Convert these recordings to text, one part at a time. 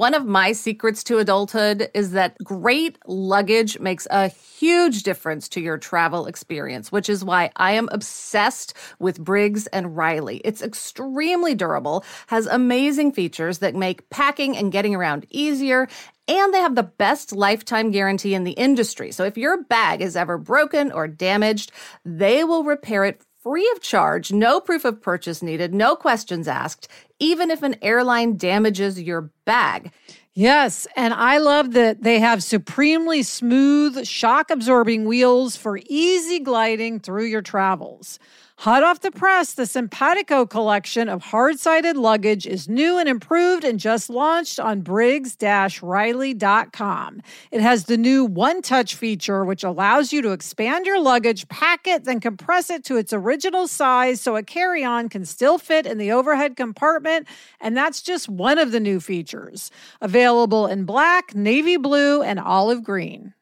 One of my secrets to adulthood is that great luggage makes a huge difference to your travel experience, which is why I am obsessed with Briggs and Riley. It's extremely durable, has amazing features that make packing and getting around easier, and they have the best lifetime guarantee in the industry. So if your bag is ever broken or damaged, they will repair it free of charge, no proof of purchase needed, no questions asked, even if an airline damages your bag. Yes, and I love that they have supremely smooth, shock-absorbing wheels for easy gliding through your travels. Hot off the press, the Simpatico collection of hard-sided luggage is new and improved and just launched on BriggsRiley.com. It has the new one-touch feature, which allows you to expand your luggage, pack it, then compress it to its original size so a carry-on can still fit in the overhead compartment, and that's just one of the new features. Available in black, navy blue, and olive green.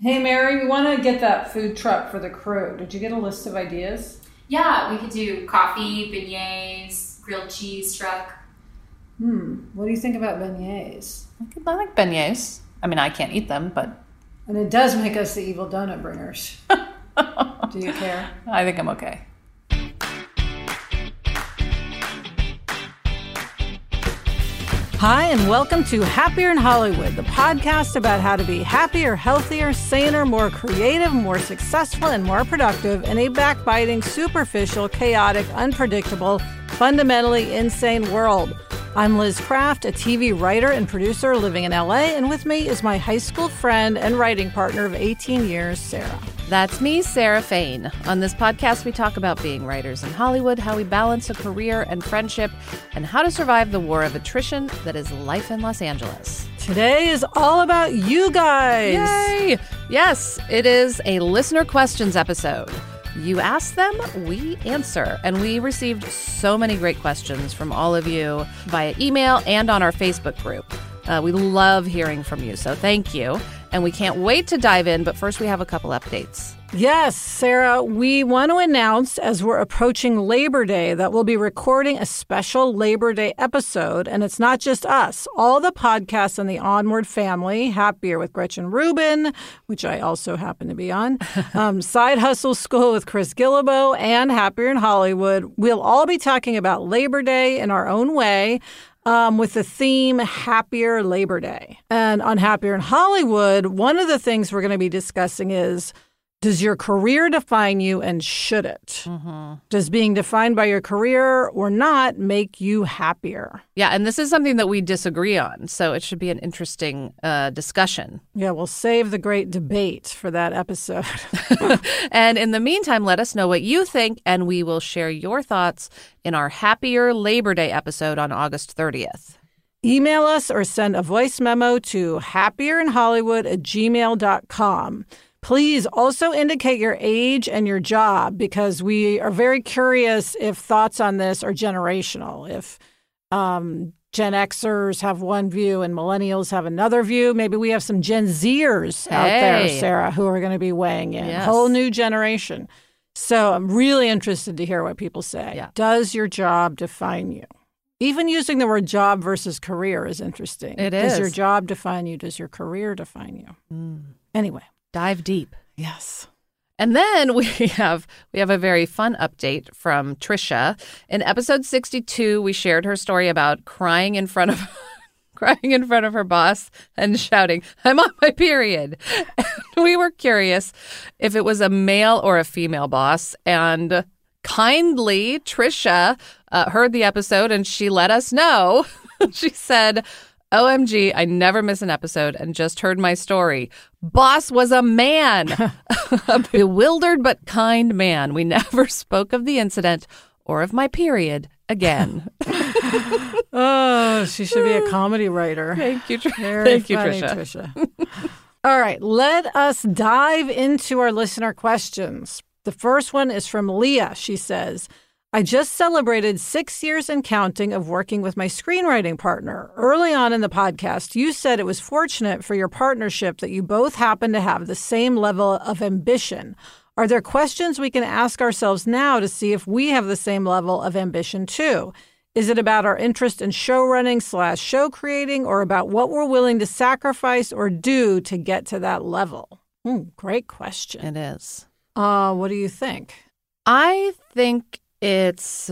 Hey, Mary, we want to get that food truck for the crew. Did you get a list of ideas? Yeah, we could do coffee, beignets, grilled cheese truck. What do you think about beignets? I like beignets. I mean, I can't eat them, but... And it does make us the evil donut bringers. Do you care? I think I'm okay. Hi, and welcome to Happier in Hollywood, the podcast about how to be happier, healthier, saner, more creative, more successful, and more productive in a backbiting, superficial, chaotic, unpredictable, fundamentally insane world. I'm Liz Craft, a TV writer and producer living in LA, and with me is my high school friend and writing partner of 18 years, Sarah. That's me, Sarah Fain. On this podcast, we talk about being writers in Hollywood, how we balance a career and friendship, and how to survive the war of attrition that is life in Los Angeles. Today is all about you guys. Yay! Yes, it is a listener questions episode. You ask them, we answer. And we received so many great questions from all of you via email and on our Facebook group. We love hearing from you, so thank you. And we can't wait to dive in, but first we have a couple updates. Yes, Sarah, we want to announce as we're approaching Labor Day that we'll be recording a special Labor Day episode. And it's not just us. All the podcasts in the Onward family, Happier with Gretchen Rubin, which I also happen to be on, Side Hustle School with Chris Guillebeau, and Happier in Hollywood. We'll all be talking about Labor Day in our own way. With the theme Happier Labor Day. And on Happier in Hollywood, one of the things we're going to be discussing is, does your career define you and should it? Mm-hmm. Does being defined by your career or not make you happier? Yeah, and this is something that we disagree on, so it should be an interesting discussion. Yeah, we'll save the great debate for that episode. And in the meantime, let us know what you think, and we will share your thoughts in our Happier Labor Day episode on August 30th. Email us or send a voice memo to happierinhollywood@gmail.com. Please also indicate your age and your job, because we are very curious if thoughts on this are generational. If Gen Xers have one view and millennials have another view, maybe we have some Gen Zers out there, Sarah, who are going to be weighing in. Yes. Whole new generation. So I'm really interested to hear what people say. Yeah. Does your job define you? Even using the word job versus career is interesting. It is. Does your job define you? Does your career define you? Anyway. Dive deep. Yes. And then we have a very fun update from Trisha. In episode 62, we shared her story about crying in front of her boss and shouting, "I'm on my period." And we were curious if it was a male or a female boss, and kindly Trisha heard the episode and she let us know. She said, "OMG, I never miss an episode and just heard my story. Boss was a man, a bewildered but kind man. We never spoke of the incident or of my period again." Oh, she should be a comedy writer. Thank you, Thank you, Trisha. All right, let us dive into our listener questions. The first one is from Leah. She says, "I just celebrated 6 years and counting of working with my screenwriting partner. Early on in the podcast, you said it was fortunate for your partnership that you both happen to have the same level of ambition. Are there questions we can ask ourselves now to see if we have the same level of ambition too? Is it about our interest in show running / show creating, or about what we're willing to sacrifice or do to get to that level? Great question. It is. What do you think? I think it's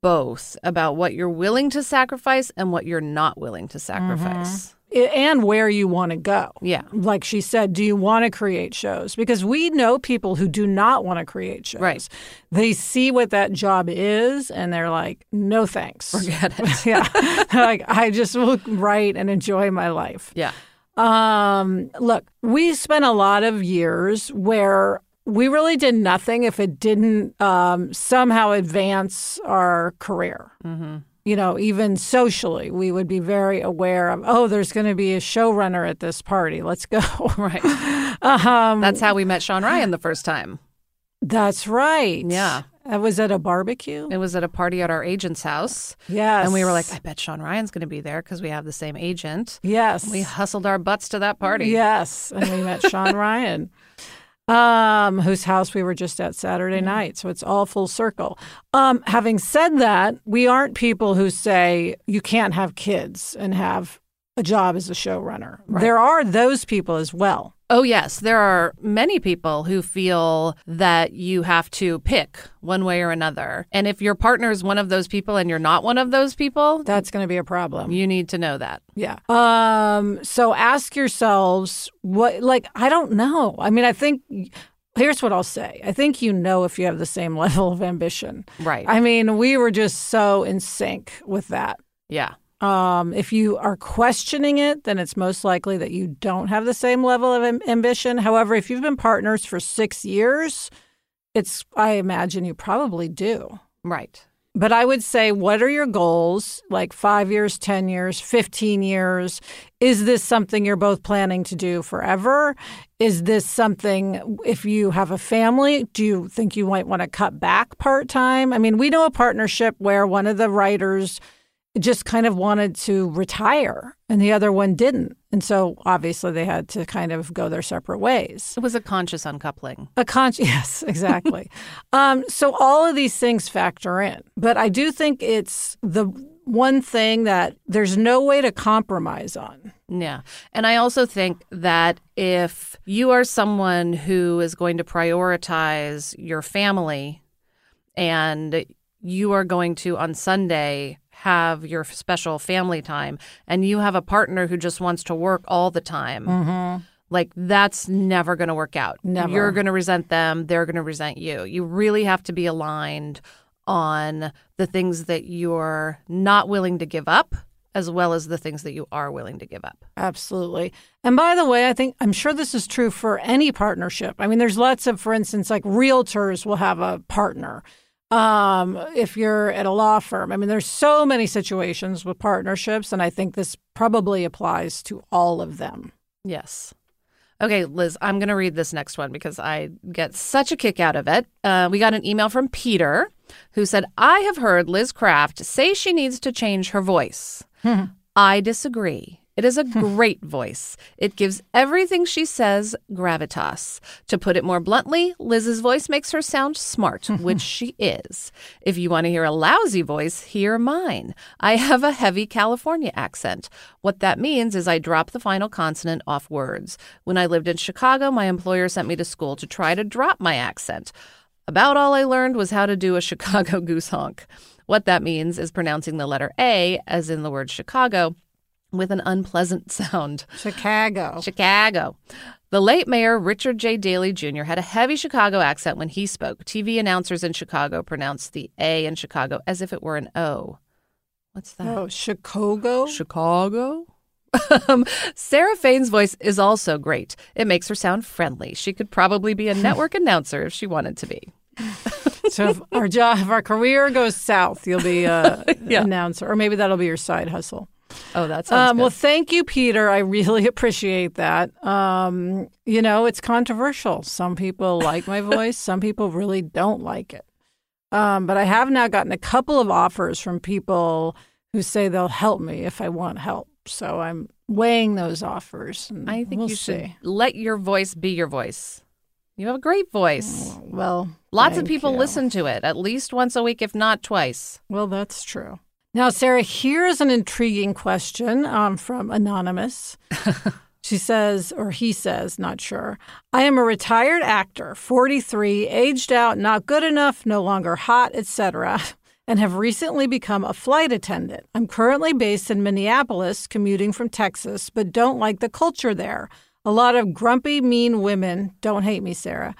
both about what you're willing to sacrifice and what you're not willing to sacrifice. Mm-hmm. And where you want to go. Yeah. Like she said, do you want to create shows? Because we know people who do not want to create shows. Right. They see what that job is, and they're like, no thanks. Forget it. Yeah. Like, I just will write and enjoy my life. Yeah. Look, we spent a lot of years where we really did nothing if it didn't somehow advance our career. Mm-hmm. You know, even socially, we would be very aware of, oh, there's going to be a showrunner at this party. Let's go. Right. That's how we met Sean Ryan the first time. That's right. Yeah. That was at a barbecue. It was at a party at our agent's house. Yes. And we were like, I bet Sean Ryan's going to be there because we have the same agent. Yes. And we hustled our butts to that party. Yes. And we met Sean Ryan. Whose house we were just at Saturday night. So it's all full circle. Having said that, we aren't people who say you can't have kids and have a job as a showrunner. Right. There are those people as well. Oh, yes. There are many people who feel that you have to pick one way or another. And if your partner is one of those people and you're not one of those people, that's going to be a problem. You need to know that. Yeah. So ask yourselves what, like, I don't know. I mean, I think here's what I'll say. I think, you know, if you have the same level of ambition. Right. I mean, we were just so in sync with that. Yeah. If you are questioning it, then it's most likely that you don't have the same level of ambition. However, if you've been partners for 6 years, I imagine you probably do. Right. But I would say, what are your goals? Like 5 years, 10 years, 15 years? Is this something you're both planning to do forever? Is this something, if you have a family, do you think you might want to cut back part-time? I mean, we know a partnership where one of the writers just kind of wanted to retire and the other one didn't. And so obviously they had to kind of go their separate ways. It was a conscious uncoupling. Yes, exactly. So all of these things factor in. But I do think it's the one thing that there's no way to compromise on. Yeah. And I also think that if you are someone who is going to prioritize your family and you are going to, on Sunday, have your special family time, and you have a partner who just wants to work all the time, mm-hmm. like, that's never going to work out. Never. You're going to resent them. They're going to resent you. You really have to be aligned on the things that you're not willing to give up, as well as the things that you are willing to give up. Absolutely. And by the way, I'm sure this is true for any partnership. I mean, there's lots of, for instance, like realtors will have a partner. If you're at a law firm, I mean, there's so many situations with partnerships, and I think this probably applies to all of them. Yes. Okay, Liz, I'm going to read this next one because I get such a kick out of it. We got an email from Peter who said, I have heard Liz Craft say she needs to change her voice. I disagree. It is a great voice. It gives everything she says gravitas. To put it more bluntly, Liz's voice makes her sound smart, which she is. If you want to hear a lousy voice, hear mine. I have a heavy California accent. What that means is I drop the final consonant off words. When I lived in Chicago, my employer sent me to school to try to drop my accent. About all I learned was how to do a Chicago goose honk. What that means is pronouncing the letter A, as in the word Chicago, with an unpleasant sound. Chicago. Chicago. The late mayor, Richard J. Daley Jr., had a heavy Chicago accent when he spoke. TV announcers in Chicago pronounced the A in Chicago as if it were an O. What's that? Oh, Chicago? Chicago? Sarah Fain's voice is also great. It makes her sound friendly. She could probably be a network announcer if she wanted to be. So if our career goes south, you'll be an announcer. Or maybe that'll be your side hustle. Oh, that sounds good. Well, thank you, Peter. I really appreciate that. You know, it's controversial. Some people like my voice. Some people really don't like it. But I have now gotten a couple of offers from people who say they'll help me if I want help. So I'm weighing those offers. And I think you should let your voice be your voice. You have a great voice. Well, Lots of people listen to it at least once a week, if not twice. Well, that's true. Now, Sarah, here's an intriguing question from Anonymous. She says, or he says, not sure, I am a retired actor, 43, aged out, not good enough, no longer hot, etc., and have recently become a flight attendant. I'm currently based in Minneapolis, commuting from Texas, but don't like the culture there. A lot of grumpy, mean women. Don't hate me, Sarah.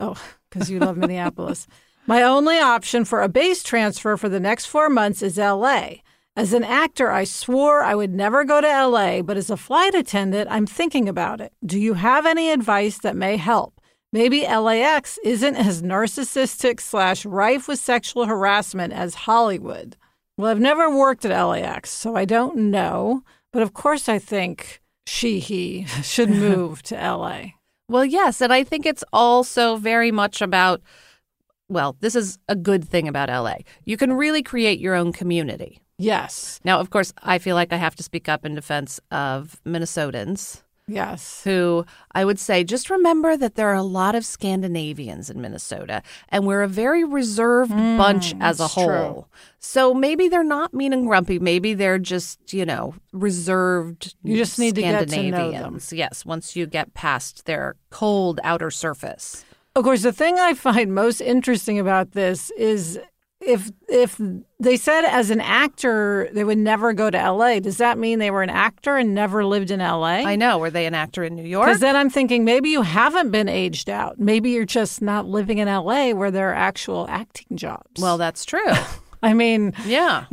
Oh, because you love Minneapolis. My only option for a base transfer for the next 4 months is L.A. As an actor, I swore I would never go to L.A., but as a flight attendant, I'm thinking about it. Do you have any advice that may help? Maybe LAX isn't as narcissistic / rife with sexual harassment as Hollywood. Well, I've never worked at LAX, so I don't know. But of course, I think he should move to L.A. Well, yes. And I think it's also very much about, well, this is a good thing about L.A. You can really create your own community. Yes. Now, of course, I feel like I have to speak up in defense of Minnesotans. Yes. Who I would say, just remember that there are a lot of Scandinavians in Minnesota, and we're a very reserved bunch as a whole. True. So maybe they're not mean and grumpy. Maybe they're just, reserved. You just need to get to know them. Yes, once you get past their cold outer surface. Of course, the thing I find most interesting about this is if they said as an actor they would never go to L.A., does that mean they were an actor and never lived in L.A.? I know. Were they an actor in New York? Because then I'm thinking maybe you haven't been aged out. Maybe you're just not living in L.A. where there are actual acting jobs. Well, that's true. I mean, yeah,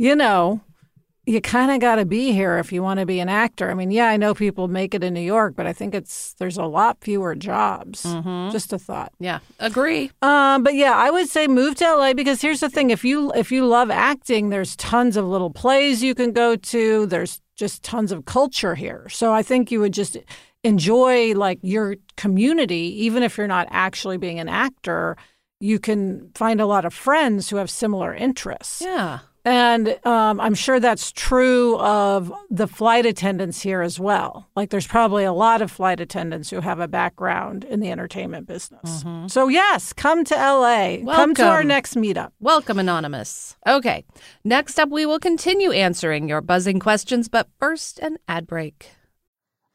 you kind of got to be here if you want to be an actor. I mean, yeah, I know people make it in New York, but I think there's a lot fewer jobs. Mm-hmm. Just a thought. Yeah, agree. But yeah, I would say move to L.A. because here's the thing. If you love acting, there's tons of little plays you can go to. There's just tons of culture here. So I think you would just enjoy your community, even if you're not actually being an actor. You can find a lot of friends who have similar interests. Yeah. And I'm sure that's true of the flight attendants here as well. There's probably a lot of flight attendants who have a background in the entertainment business. Mm-hmm. So, yes, come to L.A. Welcome. Come to our next meetup. Welcome, Anonymous. Okay. Next up, we will continue answering your buzzing questions, but first, an ad break.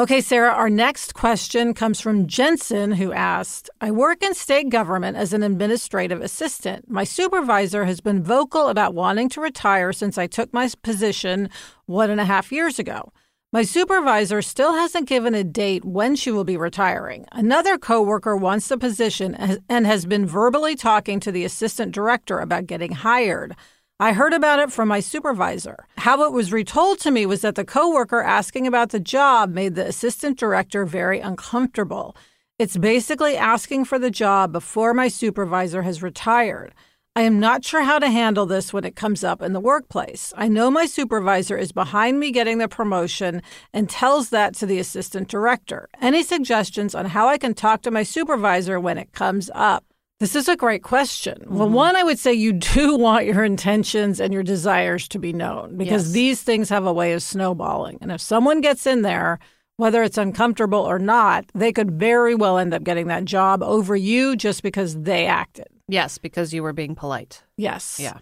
Okay, Sarah, our next question comes from Jensen, who asked, I work in state government as an administrative assistant. My supervisor has been vocal about wanting to retire since I took my position 1.5 years ago. My supervisor still hasn't given a date when she will be retiring. Another coworker wants the position and has been verbally talking to the assistant director about getting hired. I heard about it from my supervisor. How it was retold to me was that the coworker asking about the job made the assistant director very uncomfortable. It's basically asking for the job before my supervisor has retired. I am not sure how to handle this when it comes up in the workplace. I know my supervisor is behind me getting the promotion and tells that to the assistant director. Any suggestions on how I can talk to my supervisor when it comes up? This is a great question. Well, one, I would say you do want your intentions and your desires to be known because these things have a way of snowballing. And if someone gets in there, whether it's uncomfortable or not, they could very well end up getting that job over you just because they acted. Yes, because you were being polite. Yes. Yeah.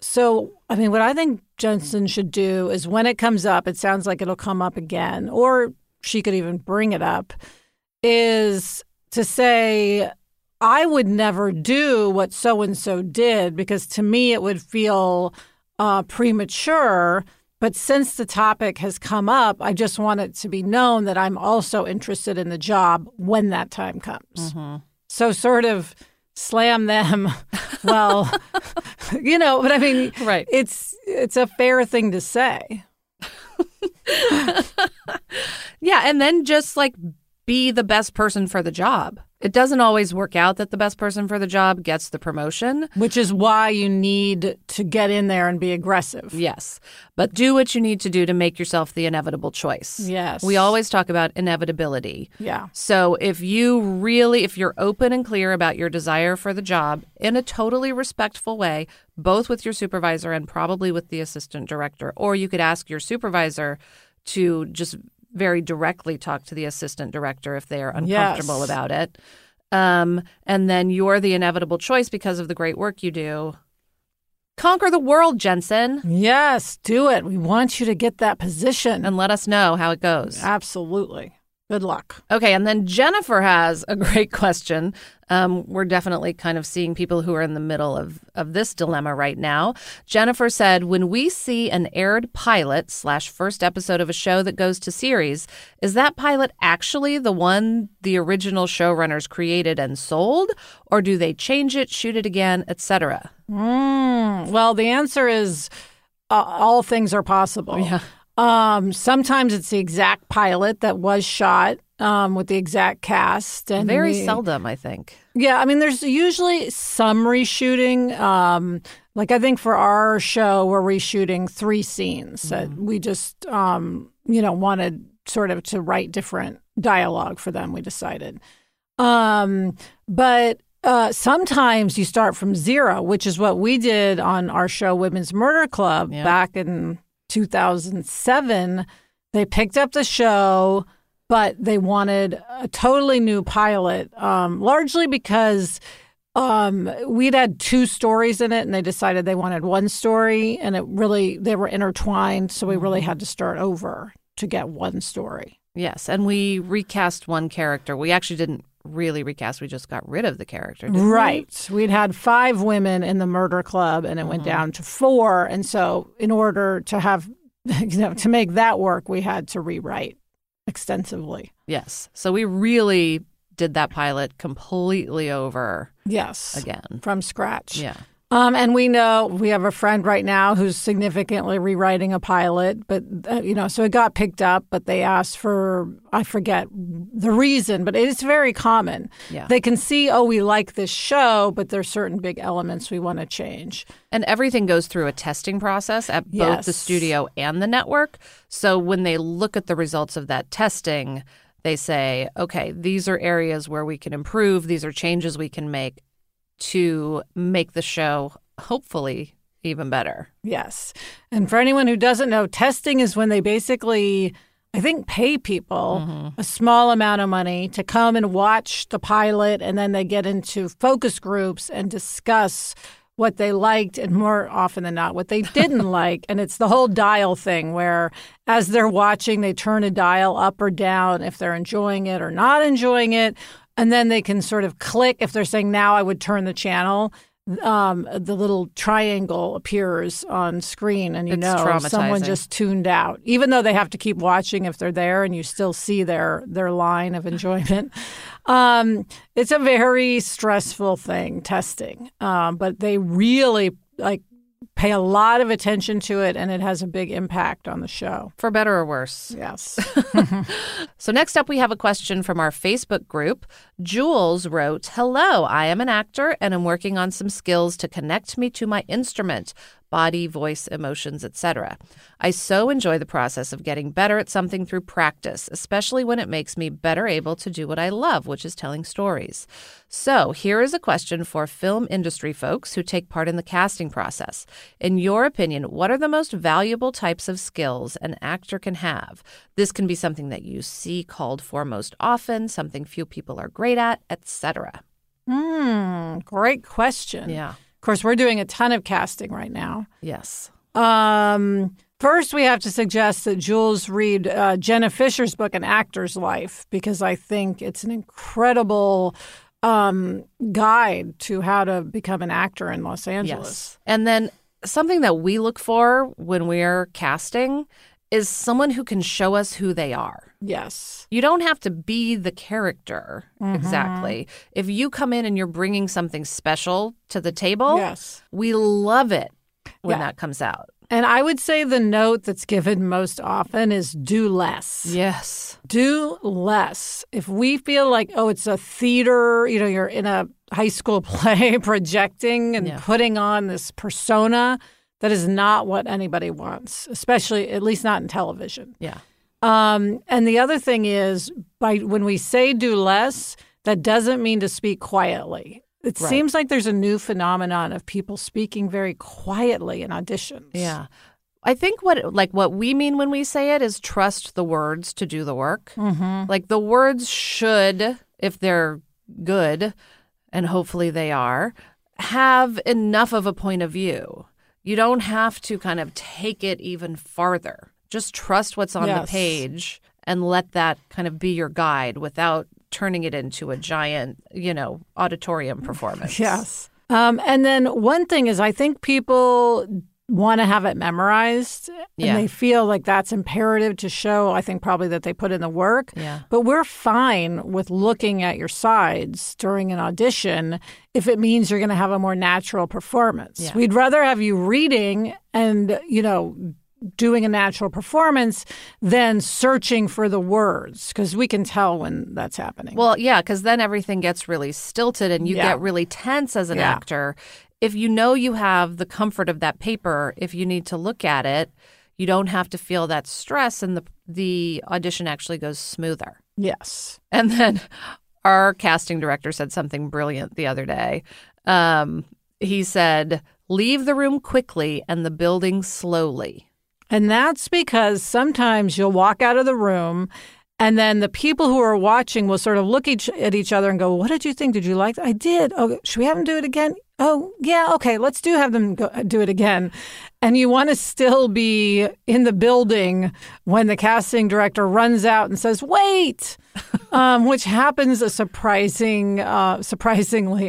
So, I mean, what I think Jensen should do is when it comes up, it sounds like it'll come up again, or she could even bring it up. is to say, I would never do what so-and-so did because to me it would feel premature. But since the topic has come up, I just want it to be known that I'm also interested in the job when that time comes. Mm-hmm. So sort of slam them. Well, you know, but I mean, right. It's a fair thing to say. Yeah. And then just like be the best person for the job. It doesn't always work out that the best person for the job gets the promotion. Which is why you need to get in there and be aggressive. Yes. But do what you need to do to make yourself the inevitable choice. Yes. We always talk about inevitability. Yeah. So if you're open and clear about your desire for the job in a totally respectful way, both with your supervisor and probably with the assistant director, or you could ask your supervisor to just very directly talk to the assistant director if they are uncomfortable yes. about it. And then you're the inevitable choice because of the great work you do. Conquer the world, Jensen. Yes, do it. We want you to get that position. And let us know how it goes. Absolutely. Good luck. Okay, and then Jennifer has a great question. We're definitely kind of seeing people who are in the middle of this dilemma right now. Jennifer said, when we see an aired pilot / first episode of a show that goes to series, is that pilot actually the one the original showrunners created and sold? Or do they change it, shoot it again, etc.? Well, the answer is all things are possible. Yeah. Sometimes it's the exact pilot that was shot with the exact cast. And Very seldom, I think. Yeah, I mean, there's usually some reshooting. Like I think for our show, we're reshooting 3 scenes. Mm-hmm. We just, wanted sort of to write different dialogue for them, we decided. But sometimes you start from zero, which is what we did on our show Women's Murder Club back in 2007, they picked up the show, but they wanted a totally new pilot, largely because we'd had 2 stories in it and they decided they wanted one story and they were intertwined. So we really had to start over to get one story. Yes. And we recast one character. We actually didn't really recast. We just got rid of the character. Right. We'd had 5 women in the murder club and it went down to 4. And so in order to have, to make that work, we had to rewrite extensively. Yes. So we really did that pilot completely over. Yes. Again. From scratch. Yeah. And we have a friend right now who's significantly rewriting a pilot, but, so it got picked up, but they asked for, I forget the reason, but it's very common. Yeah. They can see, we like this show, but there's certain big elements we want to change. And everything goes through a testing process at both the studio and the network. So when they look at the results of that testing, they say, okay, these are areas where we can improve. These are changes we can make to make the show hopefully even better. Yes. And for anyone who doesn't know, testing is when they basically, I think, pay people a small amount of money to come and watch the pilot, and then they get into focus groups and discuss what they liked and more often than not what they didn't like. And it's the whole dial thing where as they're watching, they turn a dial up or down if they're enjoying it or not enjoying it. And then they can sort of click if they're saying, now I would turn the channel. The little triangle appears on screen and you know someone just tuned out, even though they have to keep watching if they're there and you still see their line of enjoyment. It's a very stressful thing, testing, but they really pay a lot of attention to it, and it has a big impact on the show. For better or worse. Yes. So next up, we have a question from our Facebook group. Jules wrote, hello, I am an actor, and I'm working on some skills to connect me to my instrument, body, voice, emotions, etc. I so enjoy the process of getting better at something through practice, especially when it makes me better able to do what I love, which is telling stories. So here is a question for film industry folks who take part in the casting process. In your opinion, what are the most valuable types of skills an actor can have? This can be something that you see called for most often, something few people are great at, etc. Great question. Yeah. Of course, we're doing a ton of casting right now. Yes. First, we have to suggest that Jules read Jenna Fisher's book, An Actor's Life, because I think it's an incredible guide to how to become an actor in Los Angeles. Yes. And then something that we look for when we're casting is someone who can show us who they are. Yes. You don't have to be the character exactly. If you come in and you're bringing something special to the table, yes, we love it when that comes out. And I would say the note that's given most often is do less. Yes. Do less. If we feel like, oh, it's a theater, you know, you're in a high school play projecting and putting on this persona, that is not what anybody wants, especially at least not in television. Yeah. And the other thing is when we say do less, that doesn't mean to speak quietly. It seems like there's a new phenomenon of people speaking very quietly in auditions. Yeah. I think what we mean when we say it is trust the words to do the work. Mm-hmm. Like the words should, if they're good, and hopefully they are, have enough of a point of view. You don't have to kind of take it even farther. Just trust what's on the page and let that kind of be your guide without turning it into a giant, auditorium performance. Yes. And then one thing is I think people want to have it memorized and they feel like that's imperative to show, I think, probably that they put in the work. Yeah. But we're fine with looking at your sides during an audition if it means you're going to have a more natural performance. Yeah. We'd rather have you reading and, doing a natural performance than searching for the words, because we can tell when that's happening. Well, yeah, because then everything gets really stilted and you get really tense as an actor. If you have the comfort of that paper, if you need to look at it, you don't have to feel that stress and the audition actually goes smoother. Yes. And then our casting director said something brilliant the other day. He said, leave the room quickly and the building slowly. And that's because sometimes you'll walk out of the room and then the people who are watching will sort of look at each other and go, what did you think? Did you like that? I did. Oh, should we have them do it again? Oh, yeah. OK, let's have them do it again. And you want to still be in the building when the casting director runs out and says, wait, which happens surprisingly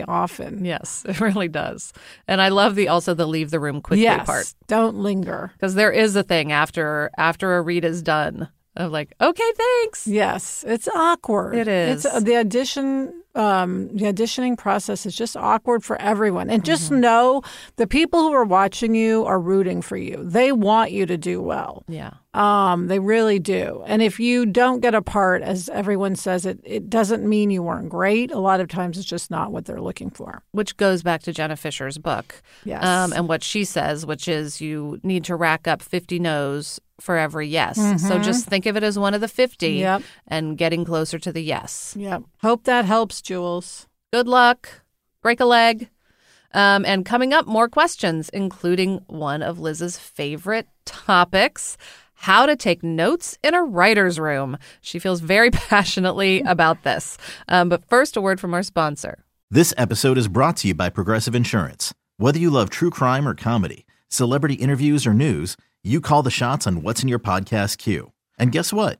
often. Yes, it really does. And I love also the leave the room quickly part. Yes, don't linger. Because there is a thing after a read is done of like, okay, thanks. Yes, it's awkward. It is. It's the audition. The auditioning process is just awkward for everyone. And just know the people who are watching you are rooting for you. They want you to do well. Yeah. They really do. And if you don't get a part, as everyone says, it doesn't mean you weren't great. A lot of times it's just not what they're looking for. Which goes back to Jenna Fisher's book. Yes. And what she says, which is you need to rack up 50 no's for every yes. Mm-hmm. So just think of it as one of the 50 and getting closer to the yes. Yep. Hope that helps, Jules. Good luck. Break a leg. And coming up, more questions, including one of Liz's favorite topics, how to take notes in a writer's room. She feels very passionately about this. But first, a word from our sponsor. This episode is brought to you by Progressive Insurance. Whether you love true crime or comedy, celebrity interviews or news, you call the shots on what's in your podcast queue. And guess what?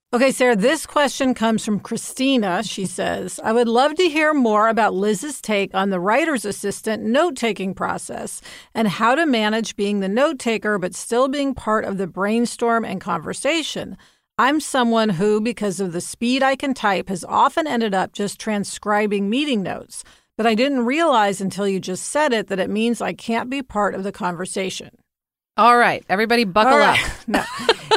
Okay, Sarah, this question comes from Christina. She says, I would love to hear more about Liz's take on the writer's assistant note-taking process and how to manage being the note-taker but still being part of the brainstorm and conversation. I'm someone who, because of the speed I can type, has often ended up just transcribing meeting notes. But I didn't realize until you just said it that it means I can't be part of the conversation. All right, everybody buckle up. No.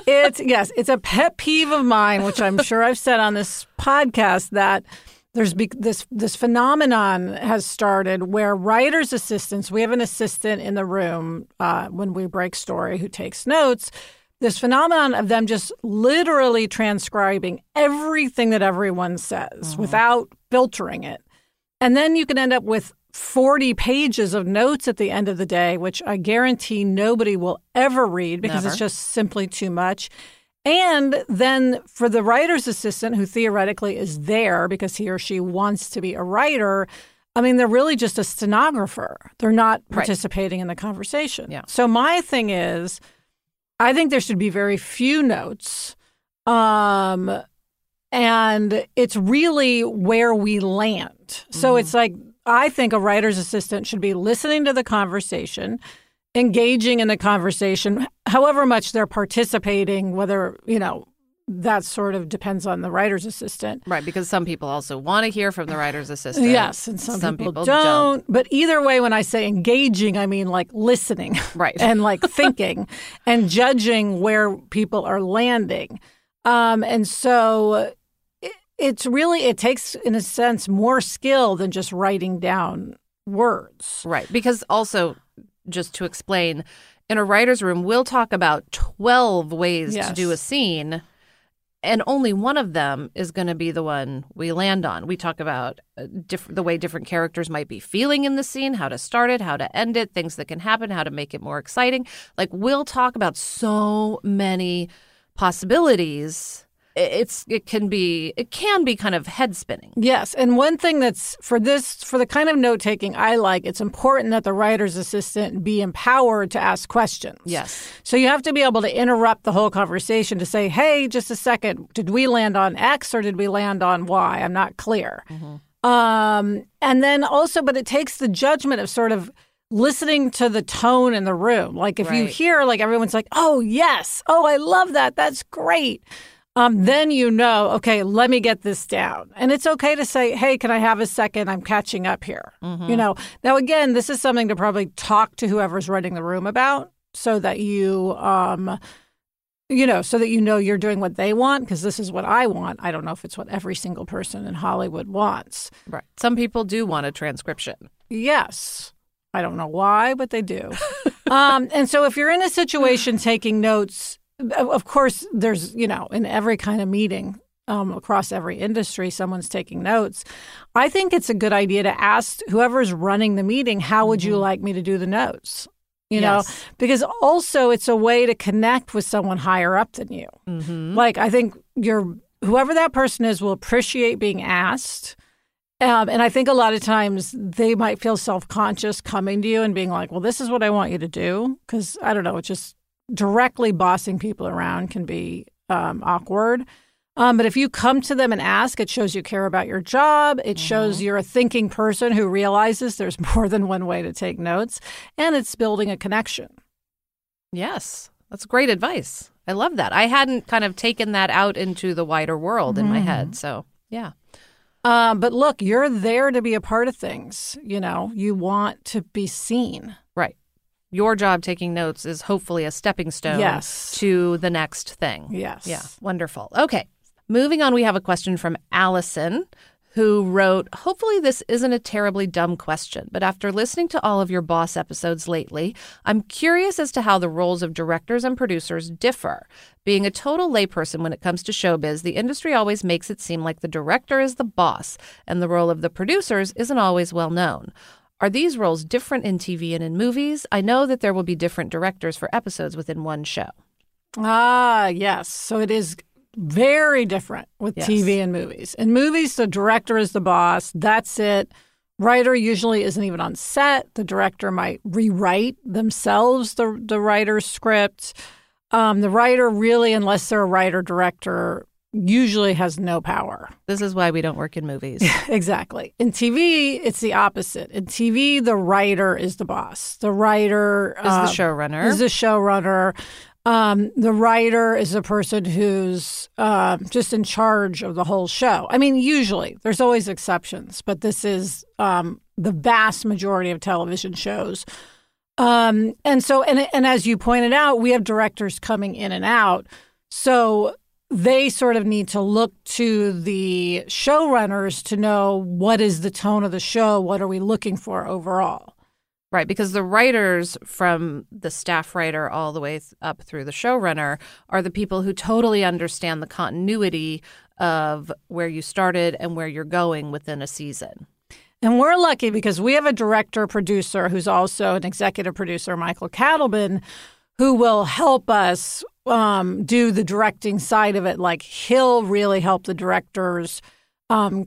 It's a pet peeve of mine, which I'm sure I've said on this podcast, that there's this phenomenon has started where writers' assistants, we have an assistant in the room when we break story who takes notes. this phenomenon of them just literally transcribing everything that everyone says without filtering it. And then you can end up with 40 pages of notes at the end of the day, which I guarantee nobody will ever read because it's just simply too much. And then for the writer's assistant, who theoretically is there because he or she wants to be a writer, I mean, they're really just a stenographer. They're not participating in the conversation. Yeah. So my thing is, I think there should be very few notes. And it's really where we land. So it's like, I think a writer's assistant should be listening to the conversation, engaging in the conversation, however much they're participating, whether, you know, that sort of depends on the writer's assistant. Right, because some people also want to hear from the writer's assistant. Yes, and some people don't. But either way, when I say engaging, I mean like listening. Right. And like thinking and judging where people are landing. And so it's really, it takes, in a sense, more skill than just writing down words. Right, because also, just to explain, in a writer's room, we'll talk about 12 ways to do a scene. And only one of them is going to be the one we land on. We talk about the way different characters might be feeling in the scene, how to start it, how to end it, things that can happen, how to make it more exciting. Like, we'll talk about so many possibilities. It can be kind of head spinning. Yes. And one thing that's for the kind of note taking I like, it's important that the writer's assistant be empowered to ask questions. Yes. So you have to be able to interrupt the whole conversation to say, hey, just a second, did we land on X or did we land on Y? I'm not clear. Mm-hmm. And then also, but it takes the judgment of sort of listening to the tone in the room. Like if you hear like everyone's like, oh, yes. Oh, I love that. That's great. Then you know, okay, let me get this down. And it's okay to say, hey, can I have a second? I'm catching up here. Mm-hmm. You know, now, again, this is something to probably talk to whoever's running the room about so that you know you're doing what they want, because this is what I want. I don't know if it's what every single person in Hollywood wants. Right. Some people do want a transcription. Yes. I don't know why, but they do. And so if you're in a situation taking notes, of course, there's, you know, in every kind of meeting across every industry, someone's taking notes. I think it's a good idea to ask whoever's running the meeting, how would you like me to do the notes? You know, because also it's a way to connect with someone higher up than you. Mm-hmm. Like, I think whoever that person is will appreciate being asked. And I think a lot of times they might feel self-conscious coming to you and being like, well, this is what I want you to do. Because, I don't know, it's just directly bossing people around can be awkward. But if you come to them and ask, it shows you care about your job. It shows you're a thinking person who realizes there's more than one way to take notes. And it's building a connection. Yes, that's great advice. I love that. I hadn't kind of taken that out into the wider world in my head. So, yeah. But look, you're there to be a part of things. You know, you want to be seen. Right. Your job taking notes is hopefully a stepping stone to the next thing. Yes. Yeah. Wonderful. Okay. Moving on, we have a question from Allison, who wrote, hopefully this isn't a terribly dumb question, but after listening to all of your Boss episodes lately, I'm curious as to how the roles of directors and producers differ. Being a total layperson when it comes to showbiz, the industry always makes it seem like the director is the boss, and the role of the producers isn't always well known. Are these roles different in TV and in movies? I know that there will be different directors for episodes within one show. Ah, yes. So it is very different with TV and movies. In movies, the director is the boss. That's it. Writer usually isn't even on set. The director might rewrite themselves the writer's script. The writer really, unless they're a writer-director, usually has no power. This is why we don't work in movies. Exactly. In TV, it's the opposite. In TV, the writer is the boss. The writer is the showrunner. The writer is the person who's just in charge of the whole show. I mean, usually. There's always exceptions, but this is the vast majority of television shows. And as you pointed out, we have directors coming in and out. So they sort of need to look to the showrunners to know what is the tone of the show, what are we looking for overall. Right, because the writers from the staff writer all the way up through the showrunner are the people who totally understand the continuity of where you started and where you're going within a season. And we're lucky because we have a director producer who's also an executive producer, Michael Cattleman, who will help us do the directing side of it. Like, he'll really help the directors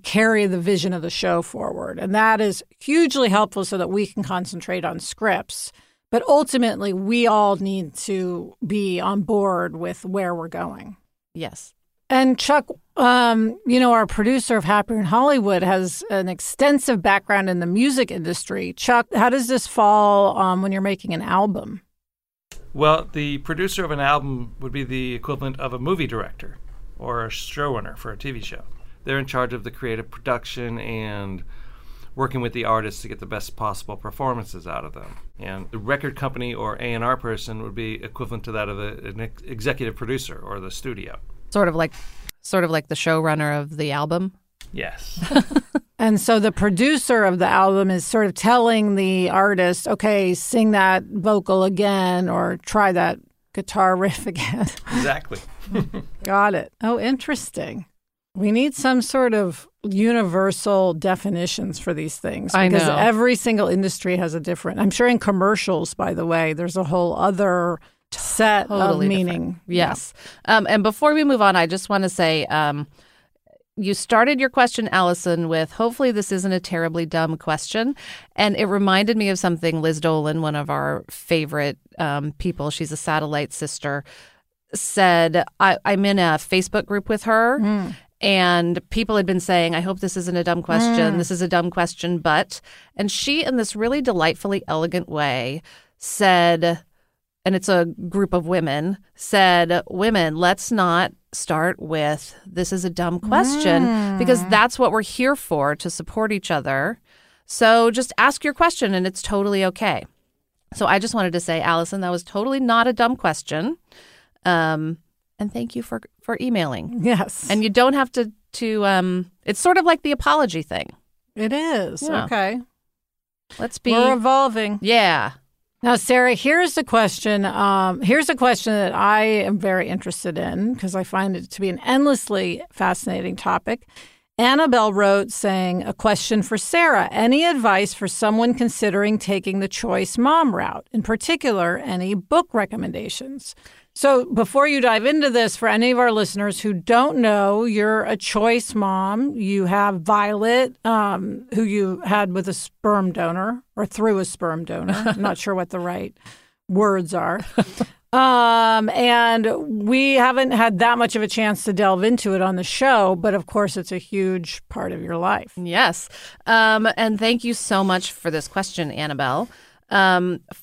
carry the vision of the show forward. And that is hugely helpful so that we can concentrate on scripts. But ultimately, we all need to be on board with where we're going. Yes. And Chuck, you know, our producer of Happier in Hollywood has an extensive background in the music industry. Chuck, how does this fall when you're making an album? Well, the producer of an album would be the equivalent of a movie director or a showrunner for a TV show. They're in charge of the creative production and working with the artists to get the best possible performances out of them. And the record company or A&R person would be equivalent to that of an executive producer or the studio. Sort of like the showrunner of the album? Yes. And so the producer of the album is sort of telling the artist, okay, sing that vocal again or try that guitar riff again. Exactly. Got it. Oh, interesting. We need some sort of universal definitions for these things because every single industry has a different. I'm sure in commercials, by the way, there's a whole other set of meaning. Different. Yes. Yeah. And before we move on, I just want to say you started your question, Allison, with hopefully this isn't a terribly dumb question. And it reminded me of something Liz Dolan, one of our favorite people, she's a Satellite Sister, said. I'm in a Facebook group with her. Mm. And people had been saying, I hope this isn't a dumb question. This is a dumb question, but. And she, in this really delightfully elegant way, said, and it's a group of women, said, women, let's not start with this is a dumb question because that's what we're here for, to support each other. So just ask your question and it's totally okay. So I just wanted to say, Allison, that was totally not a dumb question. And thank you for emailing. Yes. And you don't have to it's sort of like the apology thing. It is. Yeah. Okay. We're evolving. Yeah. Now, Sarah, here's the question. Here's a question that I am very interested in because I find it to be an endlessly fascinating topic. Annabelle wrote saying, a question for Sarah. Any advice for someone considering taking the choice mom route? In particular, any book recommendations? So before you dive into this, for any of our listeners who don't know, you're a choice mom. You have Violet, who you had with a sperm donor or through a sperm donor. I'm not sure what the right words are. And we haven't had that much of a chance to delve into it on the show, but of course it's a huge part of your life. Yes. And thank you so much for this question, Annabelle.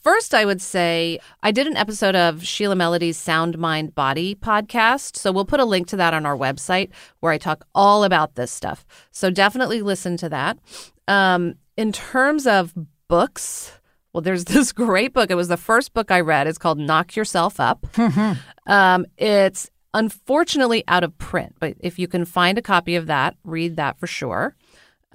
First, I would say I did an episode of Sheila Melody's Sound Mind Body podcast, so we'll put a link to that on our website where I talk all about this stuff. So definitely listen to that. In terms of books, well, there's this great book. It was the first book I read. It's called Knock Yourself Up. It's unfortunately out of print, but if you can find a copy of that, read that for sure.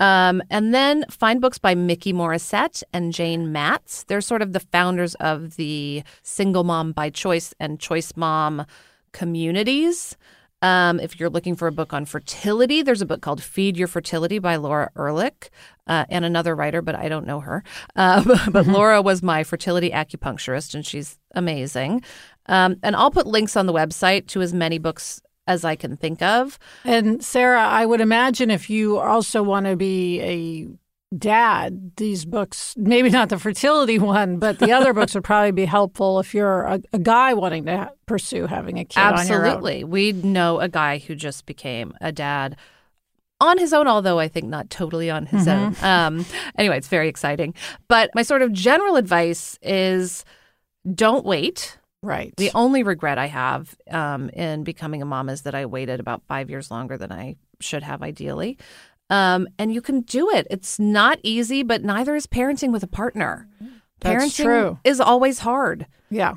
And then find books by Mickey Morissette and Jane Matz. They're sort of the founders of the single mom by choice and choice mom communities. If you're looking for a book on fertility, there's a book called Feed Your Fertility by Laura Ehrlich and another writer, but I don't know her. But Laura was my fertility acupuncturist, and she's amazing. And I'll put links on the website to as many books as I can think of. And Sarah, I would imagine if you also want to be a dad, these books, maybe not the fertility one, but the other books would probably be helpful if you're a guy wanting to pursue having a kid. Absolutely. We know a guy who just became a dad on his own, although I think not totally on his own. Anyway, it's very exciting. But my sort of general advice is don't wait. Right. The only regret I have in becoming a mom is that I waited about 5 years longer than I should have ideally. And you can do it. It's not easy, but neither is parenting with a partner. That's true. Parenting is always hard. Yeah.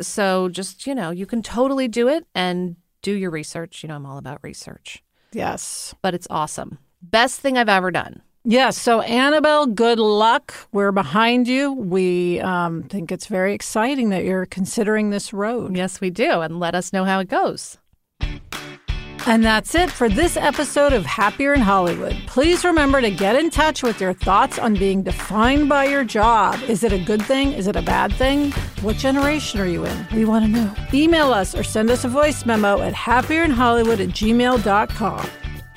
So just, you know, you can totally do it and do your research. You know, I'm all about research. Yes. But it's awesome. Best thing I've ever done. Yeah, so Annabelle, good luck. We're behind you. We think it's very exciting that you're considering this road. Yes, we do. And let us know how it goes. And that's it for this episode of Happier in Hollywood. Please remember to get in touch with your thoughts on being defined by your job. Is it a good thing? Is it a bad thing? What generation are you in? We want to know. Email us or send us a voice memo at happierinhollywood@gmail.com.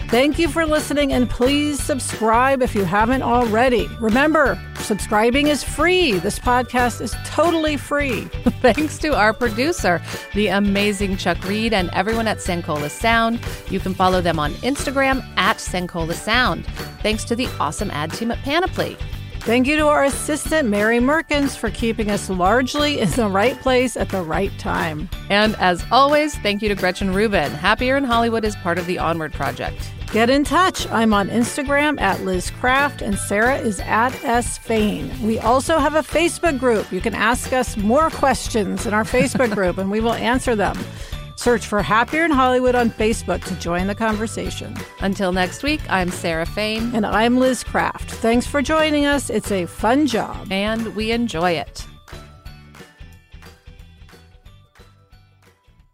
Thank you for listening, and please subscribe if you haven't already. Remember, subscribing is free. This podcast is totally free. Thanks to our producer, the amazing Chuck Reed, and everyone at Sancola Sound. You can follow them on Instagram at Sancola Sound. Thanks to the awesome ad team at Panoply. Thank you to our assistant, Mary Merkins, for keeping us largely in the right place at the right time. And as always, thank you to Gretchen Rubin. Happier in Hollywood is part of the Onward project. Get in touch. I'm on Instagram at Liz Craft, and Sarah is at S. Fain. We also have a Facebook group. You can ask us more questions in our Facebook group, and we will answer them. Search for Happier in Hollywood on Facebook to join the conversation. Until next week, I'm Sarah Fain. And I'm Liz Craft. Thanks for joining us. It's a fun job. And we enjoy it.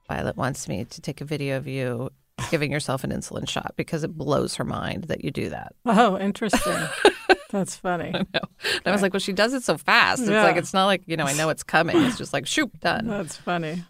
Violet wants me to take a video of you giving yourself an insulin shot because it blows her mind that you do that. Oh, interesting. That's funny. I know. Okay. I was like, well, she does it so fast. It's like, it's not like, I know it's coming. It's just like, shoot, done. That's funny.